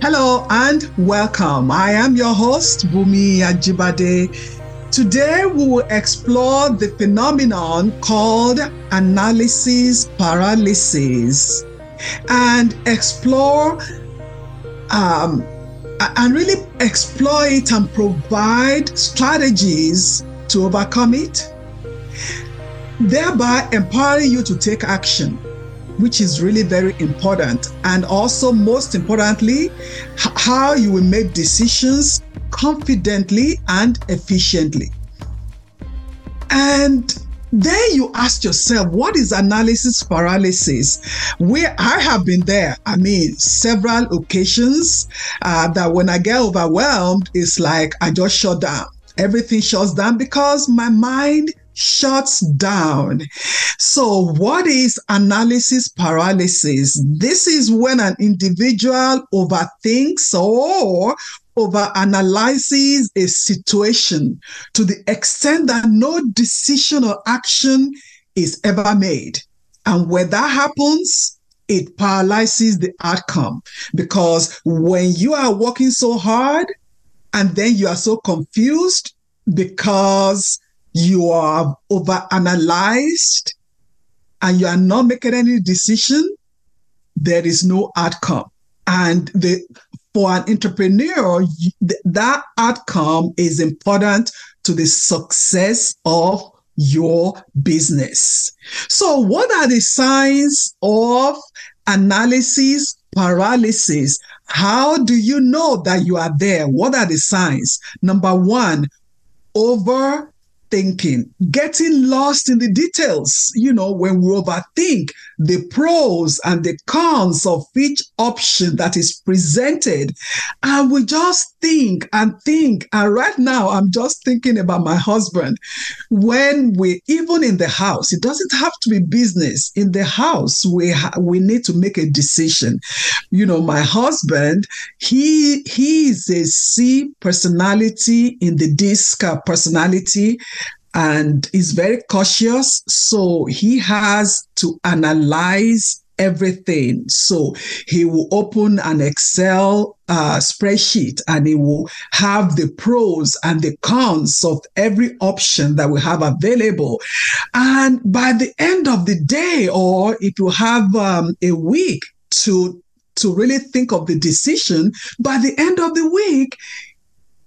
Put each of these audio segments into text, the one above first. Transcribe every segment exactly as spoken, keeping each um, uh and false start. Hello and welcome. I am your host, Bunmi Ajibade. Today we will explore the phenomenon called analysis paralysis and explore um, and really explore it and provide strategies to overcome it, thereby empowering you to take action, which is really very important. And also, most importantly, h- how you will make decisions confidently and efficiently. And then you ask yourself, what is analysis paralysis? Where I have been there, I mean, several occasions uh, that when I get overwhelmed, it's like I just shut down. Everything shuts down because my mind shuts down. So what is analysis paralysis? This is when an individual overthinks or overanalyzes a situation to the extent that no decision or action is ever made. And when that happens, it paralyzes the outcome, because when you are working so hard and then you are so confused because you are overanalyzed and you are not making any decision, there is no outcome. And the, for an entrepreneur, that outcome is important to the success of your business. So what are the signs of analysis paralysis? How do you know that you are there? What are the signs? Number one, over thinking, getting lost in the details. You know, when we overthink the pros and the cons of each option that is presented, and we just think and think. And right now, I'm just thinking about my husband. When we, even in the house, it doesn't have to be business. In the house, we ha- we need to make a decision. You know, my husband, he he is a C personality in the DISC personality, and is very cautious. So he has to analyze everything. So he will open an Excel uh, spreadsheet, and he will have the pros and the cons of every option that we have available. And by the end of the day, or if you have um, a week to, to really think of the decision, by the end of the week,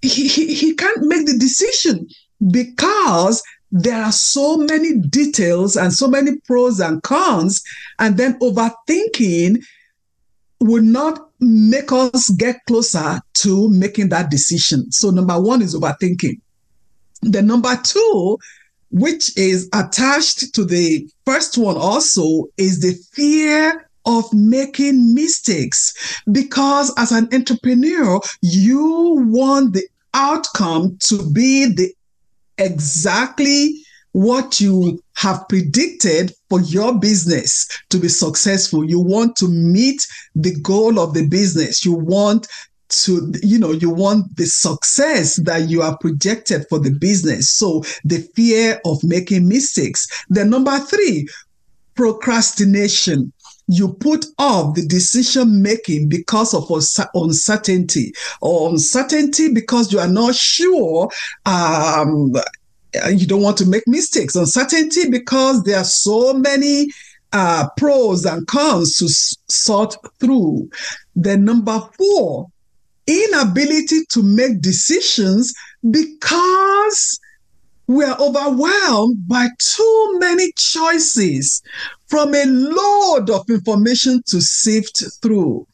he, he, he can't make the decision, because there are so many details and so many pros and cons, and then overthinking will not make us get closer to making that decision. So number one is overthinking. Then number two, which is attached to the first one also, is the fear of making mistakes, because as an entrepreneur, you want the outcome to be the exactly what you have predicted for your business to be successful. You want to meet the goal of the business. You want to, you know, you want the success that you have projected for the business. So the fear of making mistakes. Then number three, procrastination. You put off the decision making because of uncertainty, or uncertainty because you are not sure. Um, you don't want to make mistakes. Uncertainty because there are so many uh, pros and cons to s- sort through. Then number four, inability to make decisions because we are overwhelmed by too many choices, from a load of information to sift through.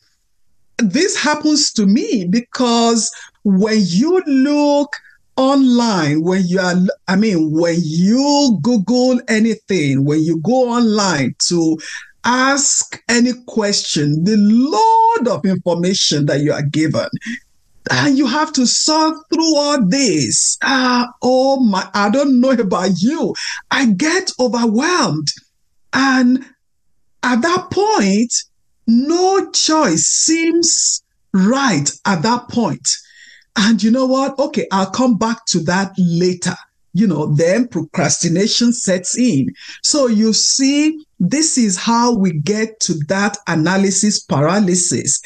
This happens to me because when you look online, when you are, I mean, when you Google anything, when you go online to ask any question, the load of information that you are given, uh, you have to sort through all this. Uh, oh my, I don't know about you. I get overwhelmed. And at that point, no choice seems right at that point. And you know what? Okay, I'll come back to that later. You know, then procrastination sets in. So you see, this is how we get to that analysis paralysis.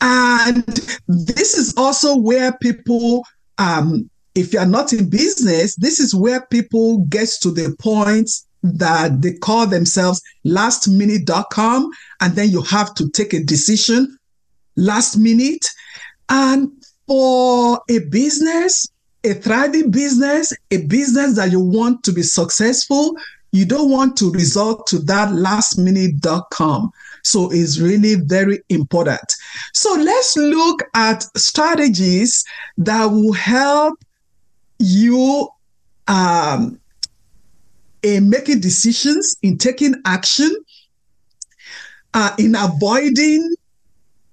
And this is also where people, um, if you're not in business, this is where people get to the point that they call themselves last minute dot com, and then you have to take a decision last minute. And for a business, a thriving business, a business that you want to be successful, you don't want to resort to that last minute dot com. So it's really very important. So let's look at strategies that will help you um, in making decisions, in taking action, uh, in avoiding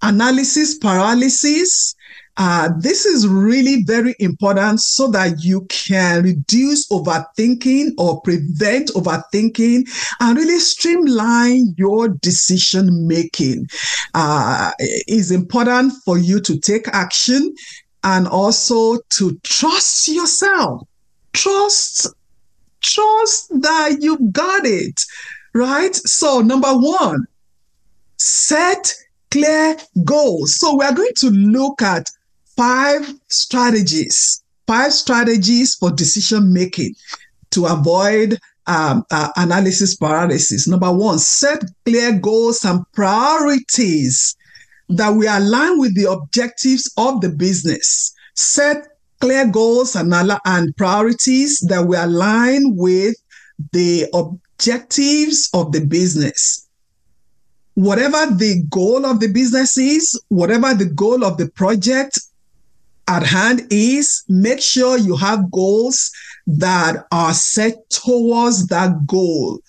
analysis paralysis. Uh, this is really very important so that you can reduce overthinking or prevent overthinking and really streamline your decision making. Uh, it's important for you to take action and also to trust yourself. Trust, trust that you've got it, right? So number one, set clear goals. So we're going to look at Five strategies, five strategies for decision making to avoid um, uh, analysis paralysis. Number one, set clear goals and priorities that will align with the objectives of the business. Set clear goals and, and priorities that will align with the objectives of the business. Whatever the goal of the business is, whatever the goal of the project at hand is, make sure you have goals that are set towards that goal,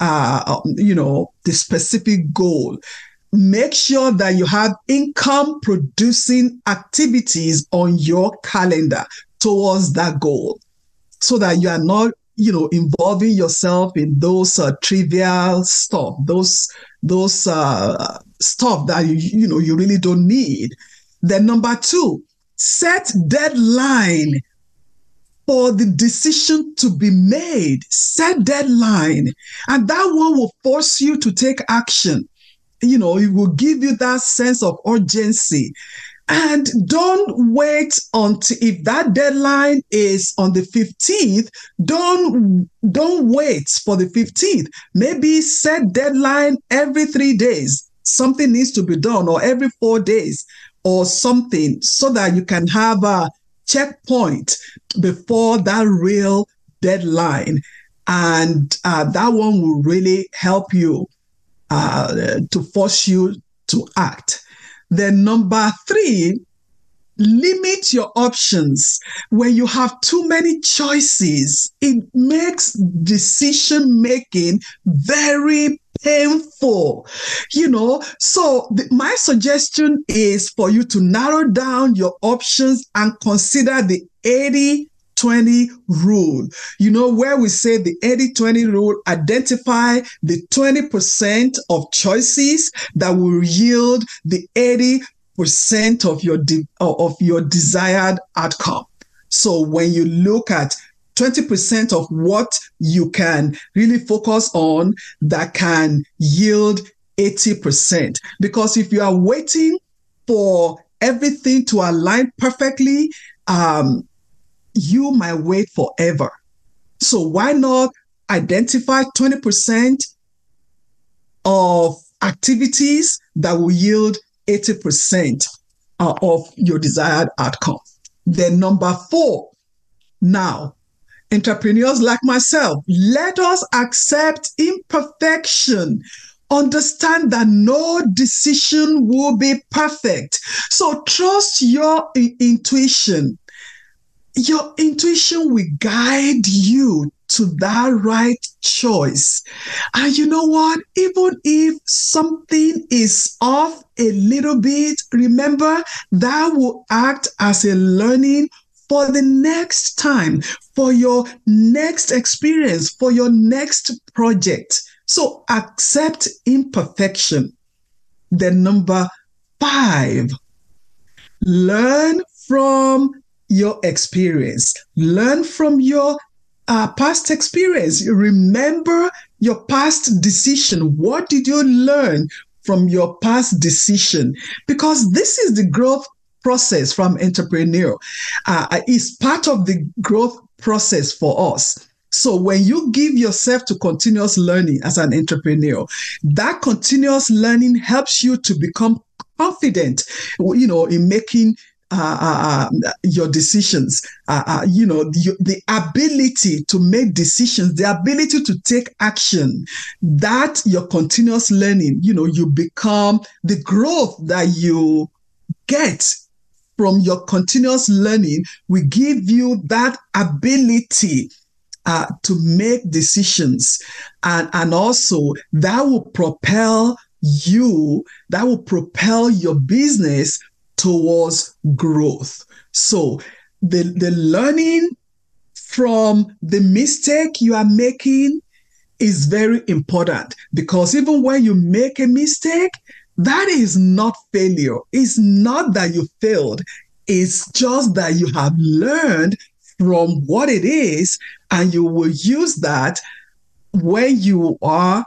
uh, you know, the specific goal. Make sure that you have income producing activities on your calendar towards that goal so that you are not, you know, involving yourself in those uh, trivial stuff, those, those uh, stuff that, you, you know, you really don't need. Then number two, set deadline for the decision to be made. Set deadline. And that one will force you to take action. You know, it will give you that sense of urgency. And don't wait until, if that deadline is on the fifteenth, don't, don't wait for the fifteenth. Maybe set deadline every three days. Something needs to be done, or every four days. Or something, so that you can have a checkpoint before that real deadline. And uh, that one will really help you uh, to force you to act. Then number three, limit your options. When you have too many choices, it makes decision making very painful, you know. So the, my suggestion is for you to narrow down your options and consider the eighty twenty rule. You know, where we say the eighty twenty rule, identify the twenty percent of choices that will yield the eighty percent of your de- of your desired outcome. So when you look at twenty percent of what you can really focus on that can yield eighty percent. Because if you are waiting for everything to align perfectly, um, you might wait forever. So why not identify twenty percent of activities that will yield eighty percent uh, of your desired outcome? Then number four, now, entrepreneurs like myself, let us accept imperfection. Understand that no decision will be perfect. So trust your intuition. Your intuition will guide you to that right choice. And you know what? Even if something is off a little bit, remember that will act as a learning for the next time, for your next experience, for your next project. So accept imperfection. Then number five, learn from your experience. Learn from your uh, past experience. Remember your past decision. What did you learn from your past decision? Because this is the growth process from entrepreneur. Uh, is part of the growth process for us. So when you give yourself to continuous learning as an entrepreneur, that continuous learning helps you to become confident, you know, in making uh, uh, your decisions, uh, uh, you know, the, the ability to make decisions, the ability to take action, that your continuous learning, you know, you become the growth that you get from your continuous learning will give you that ability uh, to make decisions. And, and also that will propel you, that will propel your business towards growth. So the, the learning from the mistake you are making is very important, because even when you make a mistake, that is not failure. It's not that you failed. It's just that you have learned from what it is, and you will use that when you are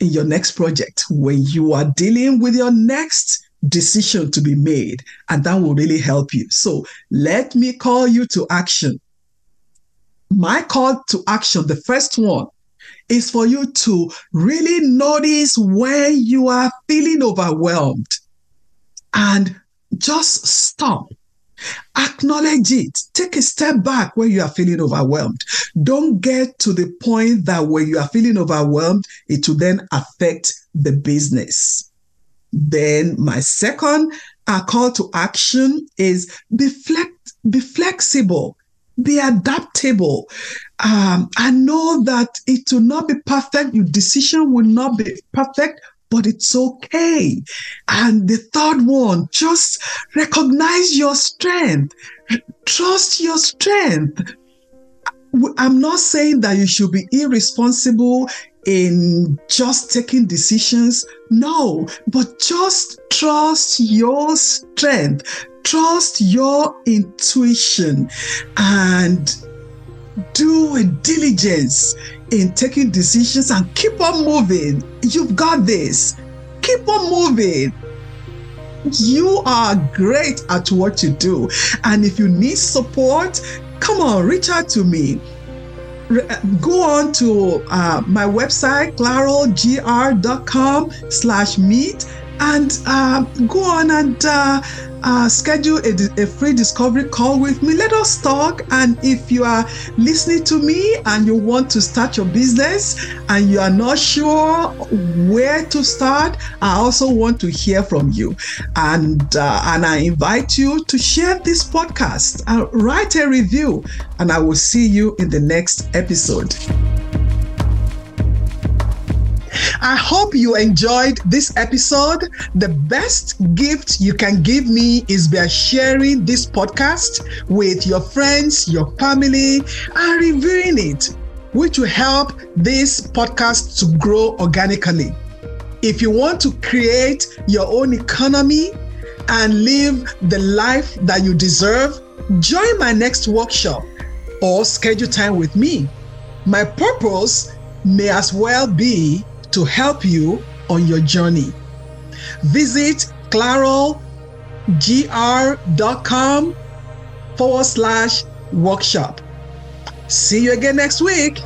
in your next project, when you are dealing with your next decision to be made, and that will really help you. So let me call you to action. My call to action, the first one, is for you to really notice when you are feeling overwhelmed and just stop. Acknowledge it. Take a step back when you are feeling overwhelmed. Don't get to the point that when you are feeling overwhelmed, it will then affect the business. Then my second uh, call to action is be, flex- be flexible. Be adaptable. Um, I know that it will not be perfect. Your decision will not be perfect, but it's okay. And the third one, just recognize your strength. Trust your strength. I'm not saying that you should be irresponsible in just taking decisions. No, but just trust your strength. Trust your intuition and do a diligence in taking decisions and keep on moving. You've got this. Keep on moving. You are great at what you do. And if you need support, come on, reach out to me. Go on to uh, my website, clarole g r dot com slash meet, and uh, go on and uh, uh, schedule a, a free discovery call with me. Let us talk. And if you are listening to me and you want to start your business and you are not sure where to start, I also want to hear from you. And, uh, and I invite you to share this podcast and write a review. And I will see you in the next episode. I hope you enjoyed this episode. The best gift you can give me is by sharing this podcast with your friends, your family, and reviewing it, which will help this podcast to grow organically. If you want to create your own economy and live the life that you deserve, join my next workshop or schedule time with me. My purpose may as well be to help you on your journey. Visit clarole g r dot com forward slash workshop. See you again next week.